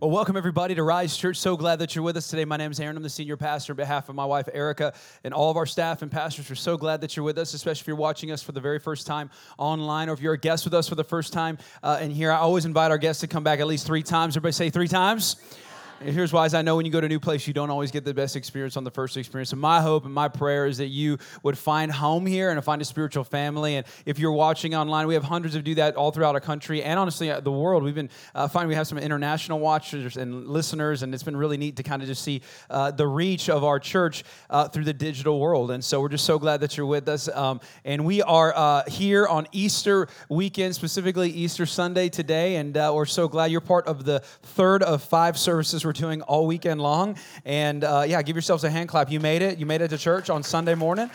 Well, welcome everybody to Rise Church. So glad that you're with us today. My name is Aaron. I'm the senior pastor on behalf of my wife, Erica, and all of our staff and pastors. We're so glad that you're with us, especially if you're watching us for the very first time online, or if you're a guest with us for the first time in here. I always invite our guests to come back at least 3 times. Everybody say 3 times. Here's why, as I know when you go to a new place, you don't always get the best experience on the first experience. And my hope and my prayer is that you would find home here and find a spiritual family. And if you're watching online, we have hundreds of do that all throughout our country and honestly the world. We've been finding we have some international watchers and listeners, and it's been really neat to kind of just see the reach of our church through the digital world. And so we're just so glad that you're with us. And we are here on Easter weekend, specifically Easter Sunday today. And we're so glad you're part of the 3rd of 5 services we're doing all weekend long. And yeah, give yourselves a hand clap. You made it. You made it to church on Sunday morning.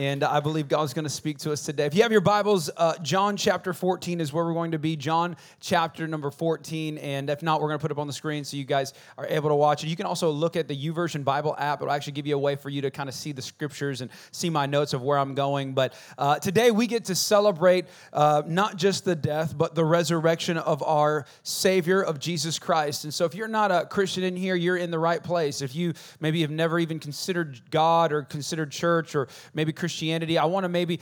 And I believe God's going to speak to us today. If you have your Bibles, John chapter 14 is where we're going to be. John chapter number 14. And if not, we're going to put up on the screen so you guys are able to watch it. You can also look at the YouVersion Bible app. It'll actually give you a way for you to kind of see the scriptures and see my notes of where I'm going. But today we get to celebrate not just the death, but the resurrection of our Savior, of Jesus Christ. And so if you're not a Christian in here, you're in the right place. If you maybe have never even considered God or considered church or maybe Christianity, I want to maybe,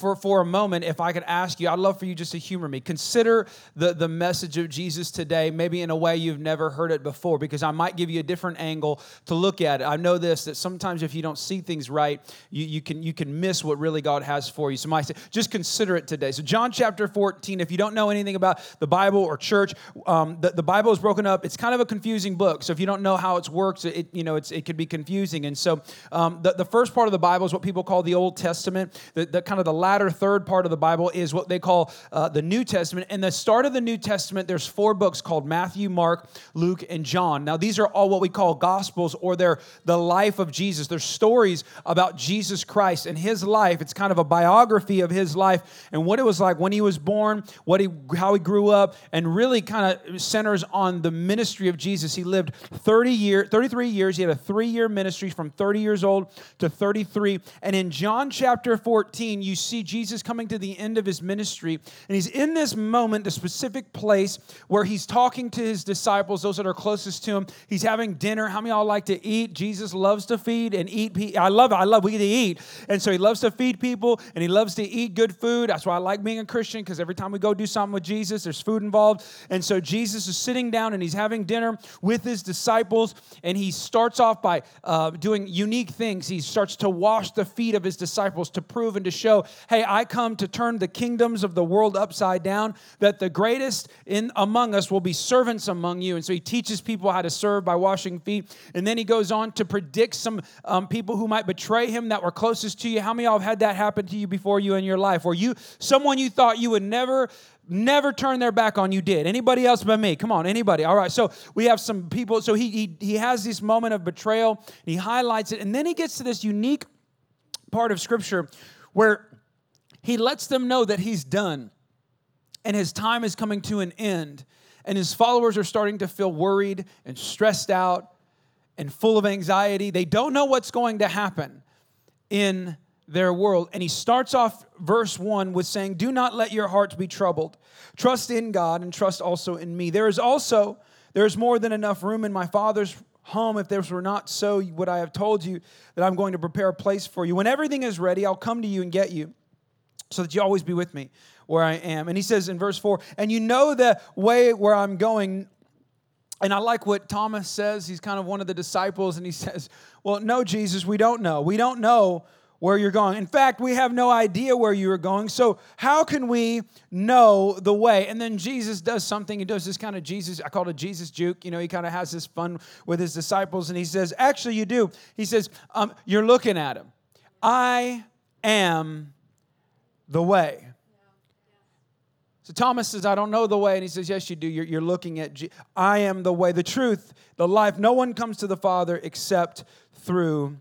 for a moment, if I could ask you, I'd love for you just to humor me. Consider the message of Jesus today, maybe in a way you've never heard it before, because I might give you a different angle to look at it. I know this, that sometimes if you don't see things right, you can miss what really God has for you. So I say, just consider it today. So John chapter 14, if you don't know anything about the Bible or church, the Bible is broken up. It's kind of a confusing book. So if you don't know how it works, it could be confusing. And so the first part of the Bible is what people call the Old Testament. The kind of the latter third part of the Bible is what they call the New Testament. And the start of the New Testament, there's 4 books called Matthew, Mark, Luke, and John. Now, these are all what we call Gospels, or they're the life of Jesus. They're stories about Jesus Christ and his life. It's kind of a biography of his life and what it was like when he was born, how he grew up, and really kind of centers on the ministry of Jesus. He lived 33 years. He had a 3-year ministry from 30 years old to 33. And in John chapter 14, you see Jesus coming to the end of his ministry, and he's in this moment, the specific place where he's talking to his disciples, those that are closest to him. He's having dinner. How many of y'all like to eat? Jesus loves to feed and eat. I love we get to eat. And so he loves to feed people, and he loves to eat good food. That's why I like being a Christian, because every time we go do something with Jesus, there's food involved. And so Jesus is sitting down, and he's having dinner with his disciples, and he starts off by doing unique things. He starts to wash the feet of his disciples to prove and to show, hey, I come to turn the kingdoms of the world upside down, that the greatest in among us will be servants among you. And so he teaches people how to serve by washing feet. And then he goes on to predict some people who might betray him that were closest to you. How many of y'all have had that happen to you before you in your life? Or someone you thought you would never turn their back on you did. Anybody else but me? Come on, anybody. All right, so we have some people. So he has this moment of betrayal. He highlights it. And then he gets to this unique part of Scripture where he lets them know that he's done and his time is coming to an end, and his followers are starting to feel worried and stressed out and full of anxiety. They don't know what's going to happen in their world. And he starts off verse 1 with saying, "Do not let your hearts be troubled. Trust in God and trust also in me. There is more than enough room in my Father's home. If this were not so, would I have told you that I'm going to prepare a place for you? When everything is ready, I'll come to you and get you, so that you always be with me where I am." And he says in verse 4, "And you know the way where I'm going." And I like what Thomas says. He's kind of one of the disciples, and he says, "Well, no, Jesus, we don't know. We don't know where you're going. In fact, we have no idea where you are going. So how can we know the way?" And then Jesus does something. He does this kind of Jesus, I call it a Jesus juke. You know, he kind of has this fun with his disciples. And he says, "Actually, you do." He says, "You're looking at him. I am the way." So Thomas says, "I don't know the way." And he says, "Yes, you do. You're looking at Jesus. I am the way, the truth, the life. No one comes to the Father except through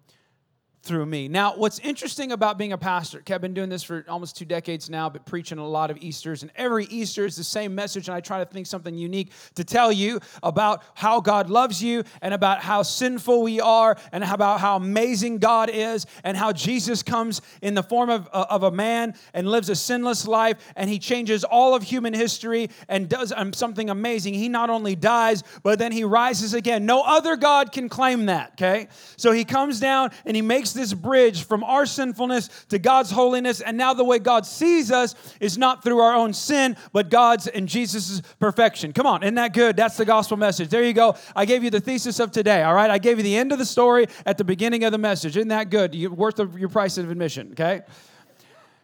through me. Now, what's interesting about being a pastor, I've been doing this for almost 2 decades now, but preaching a lot of Easters, and every Easter is the same message, and I try to think something unique to tell you about how God loves you, and about how sinful we are, and about how amazing God is, and how Jesus comes in the form of a man and lives a sinless life, and he changes all of human history and does something amazing. He not only dies, but then he rises again. No other God can claim that, okay? So he comes down, and he makes this bridge from our sinfulness to God's holiness, and now the way God sees us is not through our own sin, but God's and Jesus' perfection. Come on, isn't that good? That's the gospel message. There you go. I gave you the thesis of today, all right? I gave you the end of the story at the beginning of the message. Isn't that good? You're worth your price of admission, okay?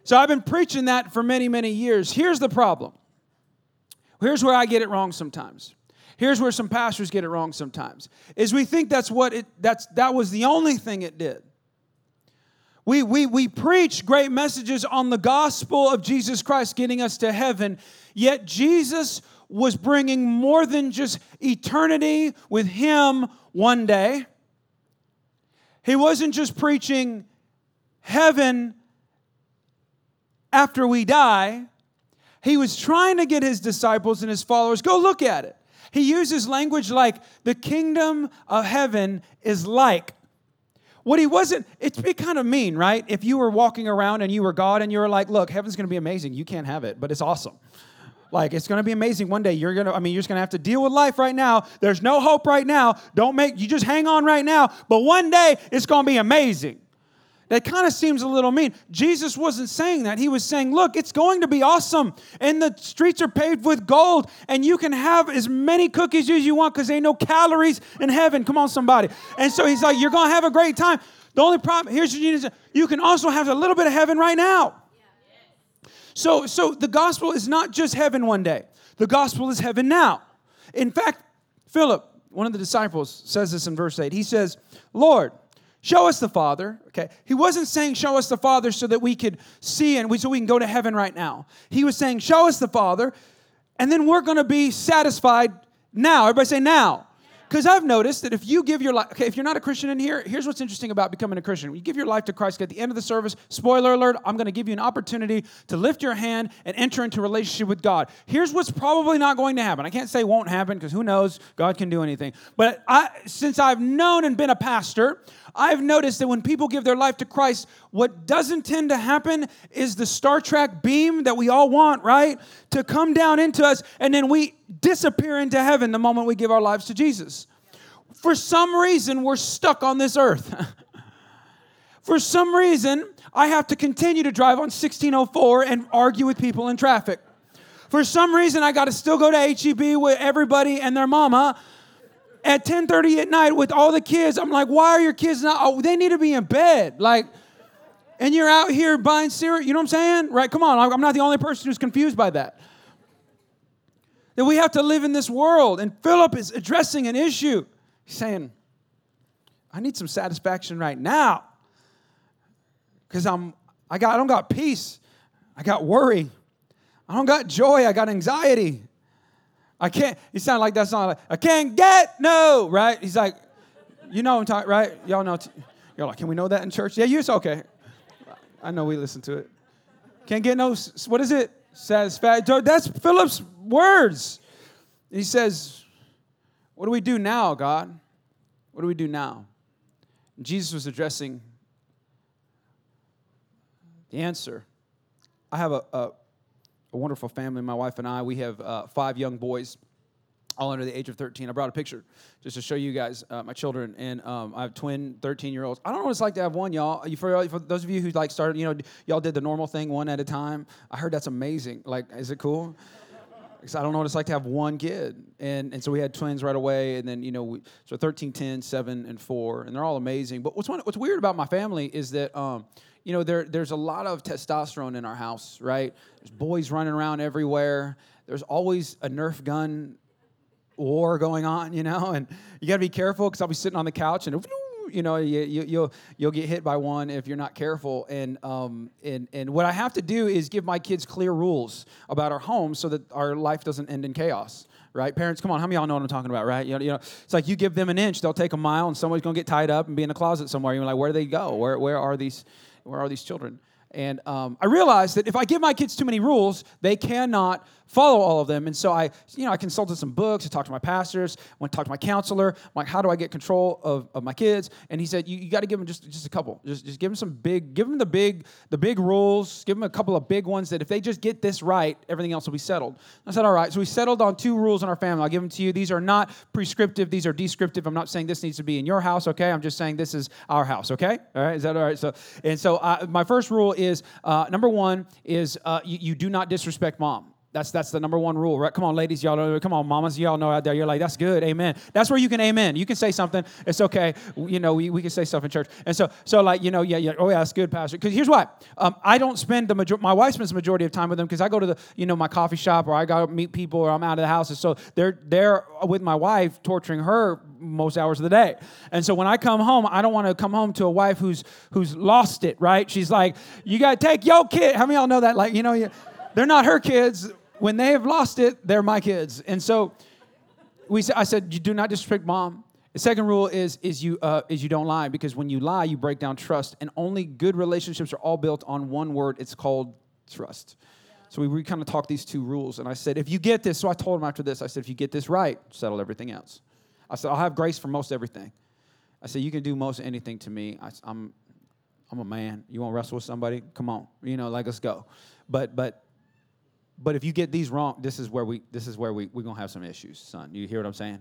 So I've been preaching that for many, many years. Here's the problem. Here's where I get it wrong sometimes. Here's where some pastors get it wrong sometimes, is we think that's that was the only thing it did. We preach great messages on the gospel of Jesus Christ getting us to heaven, yet Jesus was bringing more than just eternity with Him one day. He wasn't just preaching heaven after we die. He was trying to get His disciples and His followers, go look at it. He uses language like, the kingdom of heaven is like. What He wasn't, it'd be kind of mean, right? If you were walking around and you were God and you were like, look, heaven's going to be amazing. You can't have it, but it's awesome. Like, it's going to be amazing one day. You're just going to have to deal with life right now. There's no hope right now. You just hang on right now. But one day, it's going to be amazing. That kind of seems a little mean. Jesus wasn't saying that. He was saying, look, it's going to be awesome, and the streets are paved with gold, and you can have as many cookies as you want because there ain't no calories in heaven. Come on, somebody. And so He's like, you're going to have a great time. The only problem, here's what you need to say, you can also have a little bit of heaven right now. So the gospel is not just heaven one day. The gospel is heaven now. In fact, Philip, one of the disciples, says this in verse 8. He says, Lord, show us the Father. Okay, He wasn't saying show us the Father so that we could see and so we can go to heaven right now. He was saying show us the Father, and then we're going to be satisfied now. Everybody say now. Because I've noticed that if you give your life, okay, if you're not a Christian in here, here's what's interesting about becoming a Christian. When you give your life to Christ at the end of the service, spoiler alert, I'm going to give you an opportunity to lift your hand and enter into a relationship with God. Here's what's probably not going to happen. I can't say won't happen because who knows? God can do anything. But since I've known and been a pastor, I've noticed that when people give their life to Christ, what doesn't tend to happen is the Star Trek beam that we all want, right, to come down into us, and then we disappear into heaven the moment we give our lives to Jesus. For some reason, we're stuck on this earth. For some reason, I have to continue to drive on 1604 and argue with people in traffic. For some reason, I got to still go to HEB with everybody and their mama at 10:30 at night with all the kids. I'm like, why are your kids not? Oh, they need to be in bed. Like, and you're out here buying cereal. You know what I'm saying? Right? Come on. I'm not the only person who's confused by that. That we have to live in this world. And Philip is addressing an issue. He's saying, I need some satisfaction right now. Because I don't got peace. I got worry. I don't got joy. I got anxiety. I can't. You sound like that song. Like, I can't get no. Right? He's like, you know what I'm talking, right? Y'all know. You're like, can we know that in church? Yeah, it's okay. I know we listen to it. Can't get no. What is it? Satisfaction. That's Philip's words. He says, what do we do now, God? What do we do now? And Jesus was addressing the answer. I have a wonderful family. My wife and I, we have 5 young boys, all under the age of 13. I brought a picture just to show you guys my children. And I have twin 13-year-olds. I don't know what it's like to have one, y'all. For those of you who like started, y'all did the normal thing one at a time. I heard that's amazing. Like, is it cool? Because I don't know what it's like to have one kid. And so we had twins right away. And then, so 13, 10, 7, and 4. And they're all amazing. But what's weird about my family is that, there's a lot of testosterone in our house, right? There's boys running around everywhere. There's always a Nerf gun war going on, and you got to be careful because I'll be sitting on the couch and you'll get hit by one if you're not careful. And what I have to do is give my kids clear rules about our home so that our life doesn't end in chaos, right? Parents, come on, how many of y'all know what I'm talking about, right? You know, it's like you give them an inch, they'll take a mile, and somebody's going to get tied up and be in a closet somewhere. You're like, where do they go? Where are these children? And I realized that if I give my kids too many rules, they cannot follow all of them. And so I consulted some books. I talked to my pastors. I went to talk to my counselor. I'm like, how do I get control of my kids? And he said, you got to give them just a couple. Just give them some big, give them the big rules. Give them a couple of big ones that if they just get this right, everything else will be settled. And I said, all right. So we settled on 2 rules in our family. I'll give them to you. These are not prescriptive. These are descriptive. I'm not saying this needs to be in your house, okay? I'm just saying this is our house, okay? All right, is that all right? So my first rule is, number one is you do not disrespect mom. That's the number one rule, right? Come on, ladies, y'all know. Come on, mamas, y'all know out there. You're like, that's good, amen. That's where you can amen. You can say something. It's okay. You know, we can say stuff in church. And so that's good, pastor. Because here's why. I don't spend my wife spends the majority of time with them because I go to my coffee shop or I go meet people or I'm out of the house. And so they're with my wife torturing her most hours of the day. And so when I come home, I don't want to come home to a wife who's lost it, right? She's like, you got to take your kid. How many of y'all know that? Like, they're not her kids. When they have lost it, they're my kids. And so I said, you do not disrespect mom. The second rule is you don't lie, because when you lie, you break down trust. And only good relationships are all built on one word. It's called trust. Yeah. So we kind of talked these 2 rules. And I said, if you get this, so I told him after this, I said, if you get this right, settle everything else. I said, I'll have grace for most everything. I said, you can do most anything to me. I'm a man. You want to wrestle with somebody? Come on. Let's go. But if you get these wrong, this is where we're gonna have some issues, son. You hear what I'm saying?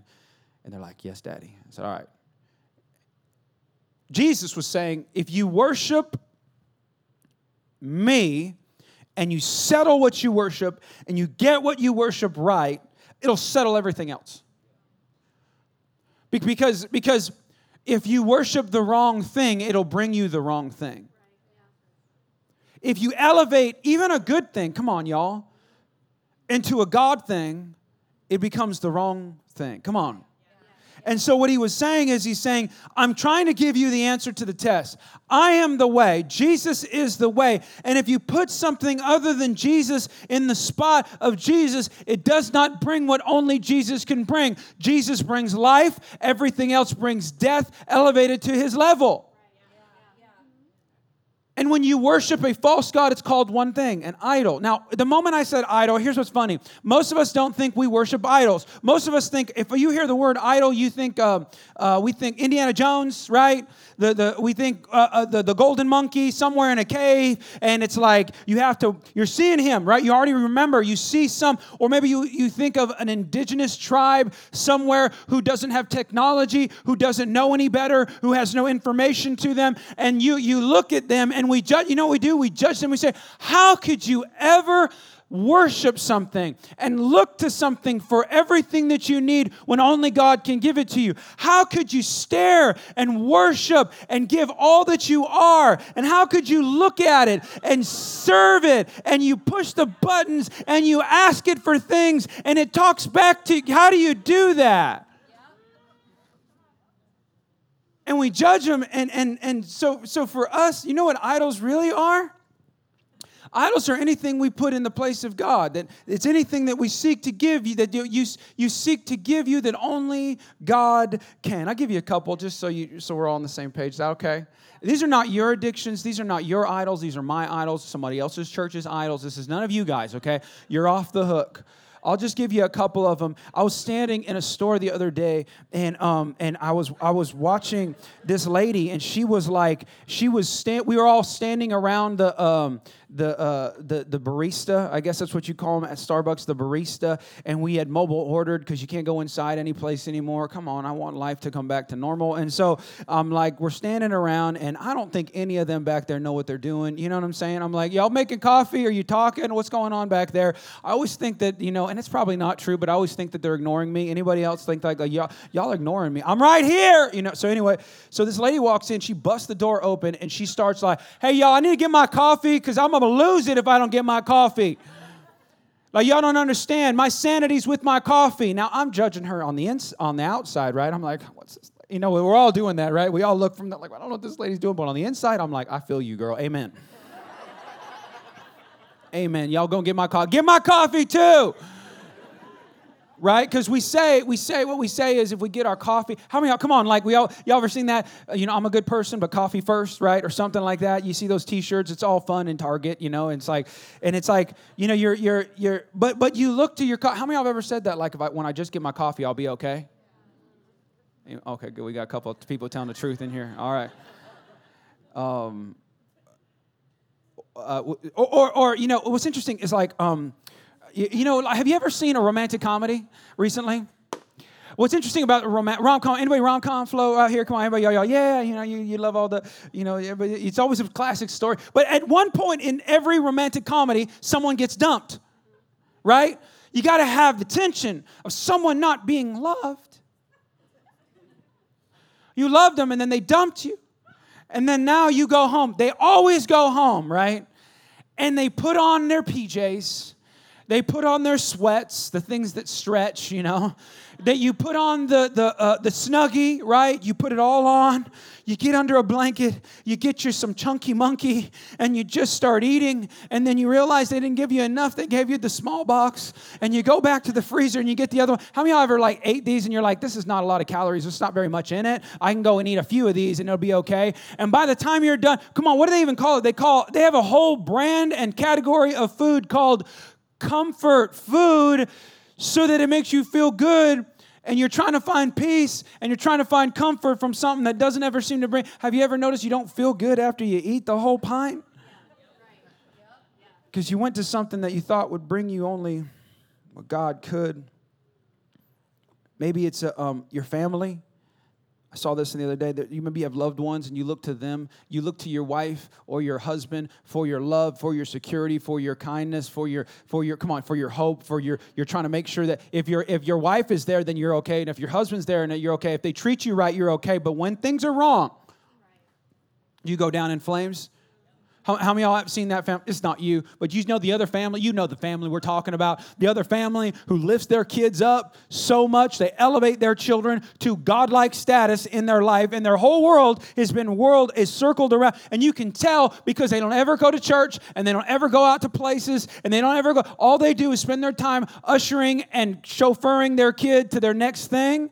And they're like, yes, Daddy. I said, all right. Jesus was saying, if you worship me and you settle what you worship and you get what you worship right, it'll settle everything else. Because if you worship the wrong thing, it'll bring you the wrong thing. If you elevate even a good thing, come on, y'all, into a God thing, it becomes the wrong thing. Come on. And so what he was saying is I'm trying to give you the answer to the test. I am the way. Jesus is the way. And if you put something other than Jesus in the spot of Jesus, it does not bring what only Jesus can bring. Jesus brings life. Everything else brings death, elevated to his level. And when you worship a false god, it's called one thing, an idol. Now, the moment I said idol, here's what's funny. Most of us don't think we worship idols. Most of us think, if you hear the word idol, you think, we think Indiana Jones, right? We think the golden monkey somewhere in a cave, and it's like, you're seeing him, right? You already remember, you see or maybe you think of an indigenous tribe somewhere who doesn't have technology, who doesn't know any better, who has no information to them, and you look at them, and we judge, we do? We judge them. We say, how could you ever worship something and look to something for everything that you need when only God can give it to you? How could you stare and worship and give all that you are? And how could you look at it and serve it? And you push the buttons and you ask it for things and it talks back to you. How do you do that? And we judge them, and so for us, you know what idols really are? Idols are anything we put in the place of God. That it's anything that we seek to give you, that you seek to give you that only God can. I'll give you a couple just so we're all on the same page. Is that okay? These are not your addictions. These are not your idols. These are my idols. Somebody else's church's idols. This is none of you guys, okay? You're off the hook. I'll just give you a couple of them. I was standing in a store the other day, and I was watching this lady, and she was like, we were all standing around the barista. I guess that's what you call them at Starbucks, the barista. And we had mobile ordered because you can't go inside any place anymore. Come on, I want life to come back to normal. And so I'm like, we're standing around, and I don't think any of them back there know what they're doing. You know what I'm saying? I'm like, y'all making coffee? Are you talking? What's going on back there? I always think that, and it's probably not true, but I always think that they're ignoring me. Anybody else think like y'all ignoring me? I'm right here, So anyway, so this lady walks in, she busts the door open, and she starts like, "Hey y'all, I need to get my coffee because I'm gonna lose it if I don't get my coffee. Like y'all don't understand. My sanity's with my coffee." Now I'm judging her on the outside, right? I'm like, "What's this?" We're all doing that, right? We all look from that, like, I don't know what this lady's doing, but on the inside, I'm like, "I feel you, girl. Amen." Amen. Y'all gonna get my coffee. Get my coffee too. right? Because we say what we say is if we get our coffee, how many y'all, come on, like we all, y'all ever seen that? You know, I'm a good person, but coffee first, right? Or something like that. You see those t-shirts, it's all fun in Target, you know, and it's like, you know, you're, but you look to your coffee. How many y'all have ever said that? Like when I just get my coffee, I'll be okay. Okay, good. We got a couple of people telling the truth in here. All right. Or you know, what's interesting is like, you know, have you ever seen a romantic comedy recently? What's interesting about rom-com, anybody rom-com flow out here? Come on, everybody, y'all, yeah, you know, you love all the, you know, everybody, it's always a classic story. But at one point in every romantic comedy, someone gets dumped, right? You got to have the tension of someone not being loved. You loved them, and then they dumped you. And then now you go home. They always go home, right? And they put on their PJs. They put on their sweats, the things that stretch, you know. That you put on the Snuggie, right? You put it all on. You get under a blanket. You get you some Chunky Monkey, and you just start eating. And then you realize they didn't give you enough. They gave you the small box. And you go back to the freezer, and you get the other one. How many of y'all ever like ate these, and you're like, this is not a lot of calories. There's not very much in it. I can go and eat a few of these, and it'll be okay. And by the time you're done, come on, what do they even call it? They have a whole brand and category of food called comfort food, so that it makes you feel good, and you're trying to find peace, and you're trying to find comfort from something that doesn't ever seem to bring. Have you ever noticed you don't feel good after you eat the whole pint? Because you went to something that you thought would bring you only what God could. Maybe it's your family. I saw this the other day, that you maybe have loved ones and you look to them. You look to your wife or your husband for your love, for your security, for your kindness, for your hope, you're trying to make sure that if your wife is there, then you're okay. And if your husband's there, and you're okay. If they treat you right, you're okay. But when things are wrong, you go down in flames. How many of y'all have seen that family? It's not you, but you know the other family. You know the family we're talking about. The other family who lifts their kids up so much, they elevate their children to godlike status in their life, and their whole world is circled around. And you can tell because they don't ever go to church, and they don't ever go out to places, and they don't ever go. All they do is spend their time ushering and chauffeuring their kid to their next thing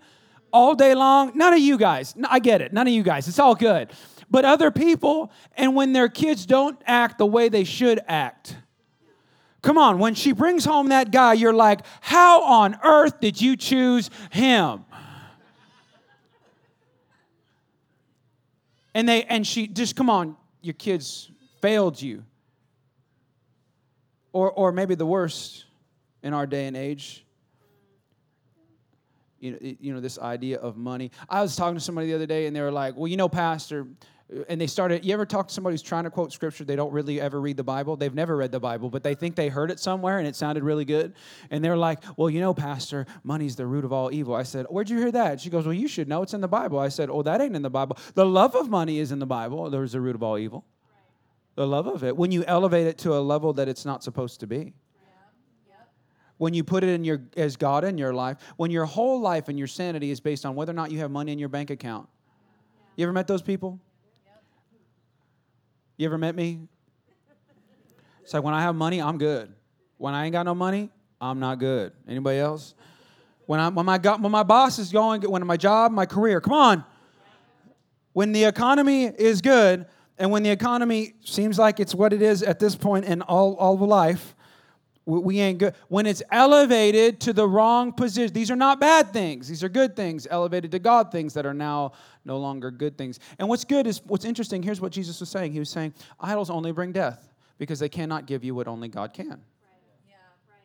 all day long. None of you guys. I get it. None of you guys. It's all good. But other people, and when their kids don't act the way they should act. Come on, when she brings home that guy, you're like, how on earth did you choose him? And she just, come on, your kids failed you. Or maybe the worst in our day and age. You know, this idea of money. I was talking to somebody the other day, and they were like, well, you know, Pastor, and they started, you ever talk to somebody who's trying to quote scripture? They don't really ever read the Bible. They've never read the Bible, but they think they heard it somewhere and it sounded really good. And they're like, well, you know, Pastor, money's the root of all evil. I said, where'd you hear that? She goes, well, you should know it's in the Bible. I said, oh, that ain't in the Bible. The love of money is in the Bible. There's the root of all evil. The love of it. When you elevate it to a level that it's not supposed to be. When you put it in your as God in your life, when your whole life and your sanity is based on whether or not you have money in your bank account. You ever met those people? You ever met me? It's like, when I have money, I'm good. When I ain't got no money, I'm not good. Anybody else? When my boss is going, when my job, my career, come on. When the economy is good, and when the economy seems like it's what it is at this point in all of life, we ain't good. When it's elevated to the wrong position, these are not bad things. These are good things, elevated to God, things that are now no longer good things. And what's good is, what's interesting, here's what Jesus was saying. He was saying, idols only bring death because they cannot give you what only God can. Right. Yeah, right.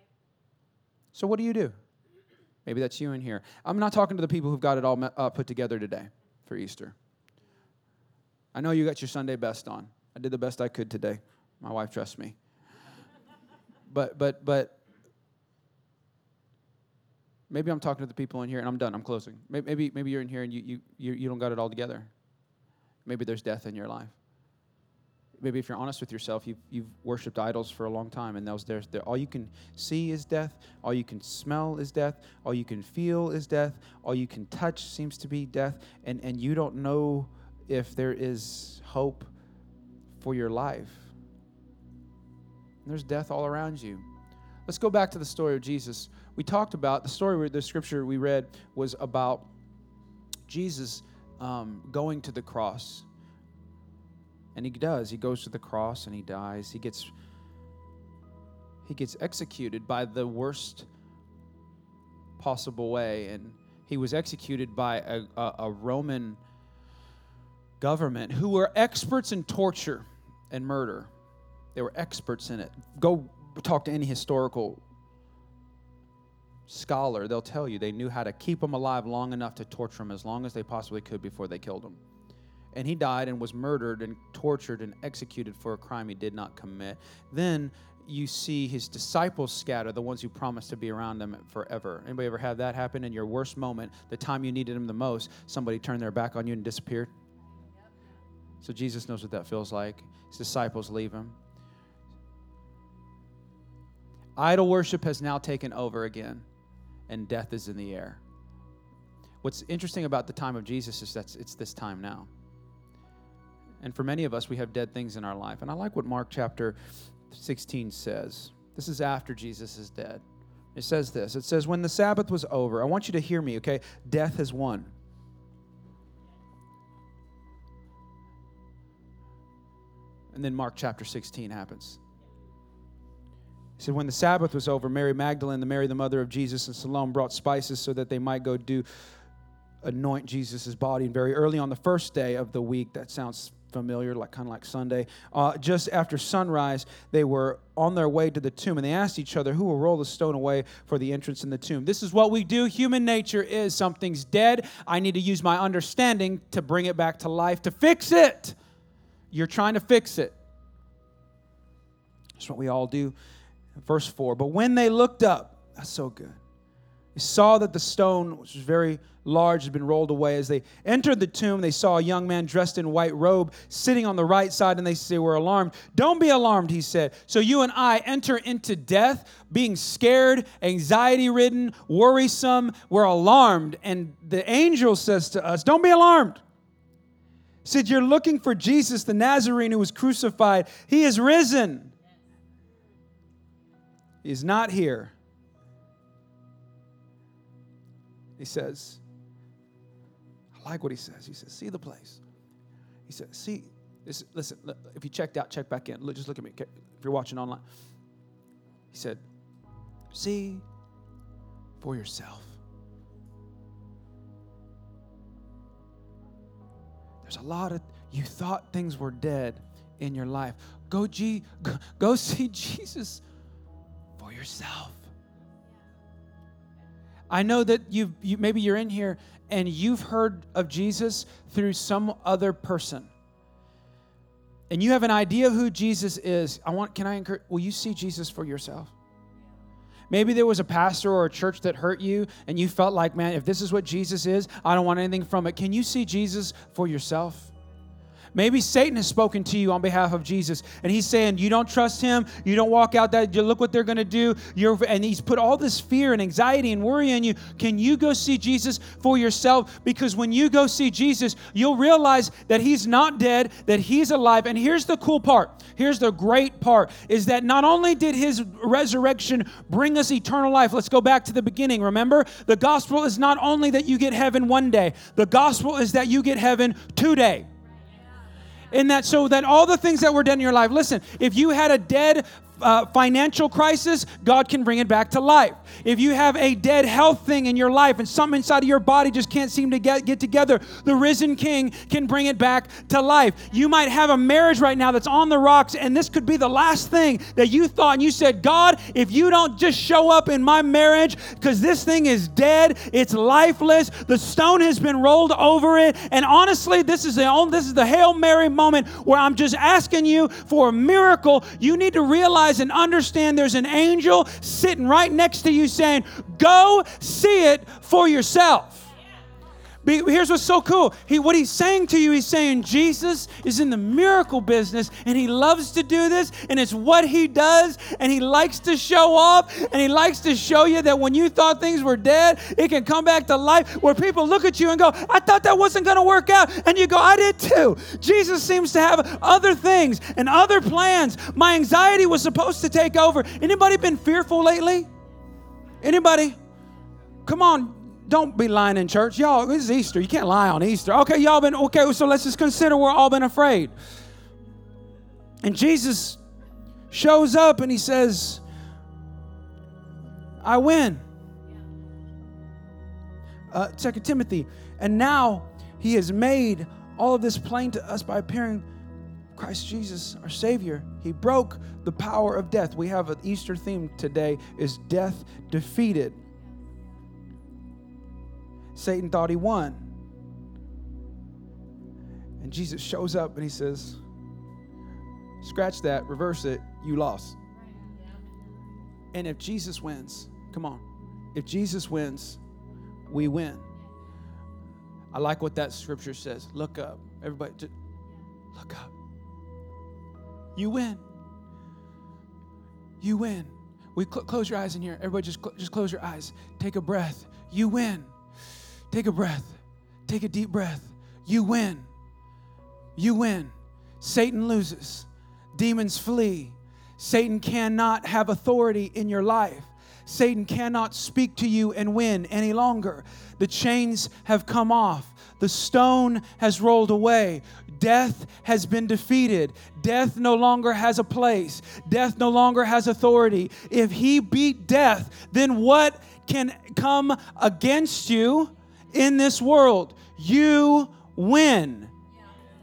So what do? Maybe that's you in here. I'm not talking to the people who've got it all put together today for Easter. I know you got your Sunday best on. I did the best I could today. My wife trusts me. But maybe I'm talking to the people in here, and I'm done. I'm closing. Maybe you're in here, and you don't got it all together. Maybe there's death in your life. Maybe if you're honest with yourself, you've worshipped idols for a long time, and all you can see is death. All you can smell is death. All you can feel is death. All you can touch seems to be death. And you don't know if there is hope for your life. There's death all around you. Let's go back to the story of Jesus. we talked about, the story where the scripture we read was about Jesus going to the cross. And he does. He goes to the cross and he dies. He gets executed by the worst possible way. And he was executed by a Roman government who were experts in torture and murder. They were experts in it. Go talk to any historical scholar. They'll tell you they knew how to keep him alive long enough to torture him as long as they possibly could before they killed him. And he died and was murdered and tortured and executed for a crime he did not commit. Then you see his disciples scatter, the ones who promised to be around him forever. Anybody ever have that happen? In your worst moment, the time you needed him the most, somebody turned their back on you and disappeared? Yep. So Jesus knows what that feels like. His disciples leave him. Idol worship has now taken over again, and death is in the air. What's interesting about the time of Jesus is that it's this time now. And for many of us, we have dead things in our life. And I like what Mark chapter 16 says. This is after Jesus is dead. It says this. It says, when the Sabbath was over, I want you to hear me, okay? Death has won. And then Mark chapter 16 happens. He said, when the Sabbath was over, Mary Magdalene, the Mary, the mother of Jesus, and Salome brought spices so that they might go do anoint Jesus' body. And very early on the first day of the week, that sounds familiar, like kind of like Sunday, just after sunrise, they were on their way to the tomb, and they asked each other, who will roll the stone away for the entrance in the tomb? This is what we do. Human nature is something's dead. I need to use my understanding to bring it back to life, to fix it. You're trying to fix it. That's what we all do. Verse 4, but when they looked up, that's so good, they saw that the stone, which was very large, had been rolled away. As they entered the tomb, they saw a young man dressed in white robe sitting on the right side, and they were alarmed. Don't be alarmed, he said. So you and I enter into death being scared, anxiety-ridden, worrisome. We're alarmed, and the angel says to us, don't be alarmed. He said, you're looking for Jesus, the Nazarene who was crucified. He is risen. He is not here. He says, I like what he says. He says, see the place. He says, see, this, listen, look, if you checked out, check back in. Look, just look at me if you're watching online. He said, see for yourself. There's a lot of, you thought things were dead in your life. Go see Jesus for yourself. I know that you maybe you're in here and you've heard of Jesus through some other person. And you have an idea of who Jesus is. Will you see Jesus for yourself? Maybe there was a pastor or a church that hurt you and you felt like, man, if this is what Jesus is, I don't want anything from it. Can you see Jesus for yourself? Maybe Satan has spoken to you on behalf of Jesus, and he's saying, you don't trust him, you don't walk out that, you look what they're going to do, and he's put all this fear and anxiety and worry in you. Can you go see Jesus for yourself? Because when you go see Jesus, you'll realize that he's not dead, that he's alive. And here's the cool part, here's the great part, is that not only did his resurrection bring us eternal life, let's go back to the beginning, remember? The gospel is not only that you get heaven one day, the gospel is that you get heaven today. In that, so that all the things that were dead in your life, listen, if you had a dead financial crisis, God can bring it back to life. If you have a dead health thing in your life and something inside of your body just can't seem to get together, the risen King can bring it back to life. You might have a marriage right now that's on the rocks, and this could be the last thing that you thought, and you said, God, if you don't just show up in my marriage, because this thing is dead, it's lifeless, the stone has been rolled over it, and honestly, this is the Hail Mary moment where I'm just asking you for a miracle. You need to realize and understand there's an angel sitting right next to you saying, go see it for yourself. Here's what's so cool. What he's saying to you, he's saying Jesus is in the miracle business, and he loves to do this, and it's what he does, and he likes to show off, and he likes to show you that when you thought things were dead, it can come back to life, where people look at you and go, I thought that wasn't going to work out, and you go, I did too. Jesus seems to have other things and other plans. My anxiety was supposed to take over. Anybody been fearful lately? Anybody? Come on. Don't be lying in church. Y'all, it's Easter. You can't lie on Easter. Okay, y'all been, okay, so let's just consider we're all been afraid. And Jesus shows up and he says, I win. 2 Timothy. And now he has made all of this plain to us by appearing Christ Jesus, our Savior. He broke the power of death. We have an Easter theme today, is death defeated. Satan thought he won. And Jesus shows up and he says, scratch that, reverse it, you lost. And if Jesus wins, come on. If Jesus wins, we win. I like what that scripture says. Look up. Everybody, just look up. You win. You win. We close your eyes in here. Everybody, just close your eyes. Take a breath. You win. Take a breath. Take a deep breath. You win. You win. Satan loses. Demons flee. Satan cannot have authority in your life. Satan cannot speak to you and win any longer. The chains have come off. The stone has rolled away. Death has been defeated. Death no longer has a place. Death no longer has authority. If he beat death, then what can come against you in this world? You win,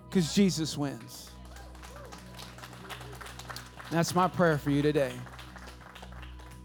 because Jesus wins. That's my prayer for you today.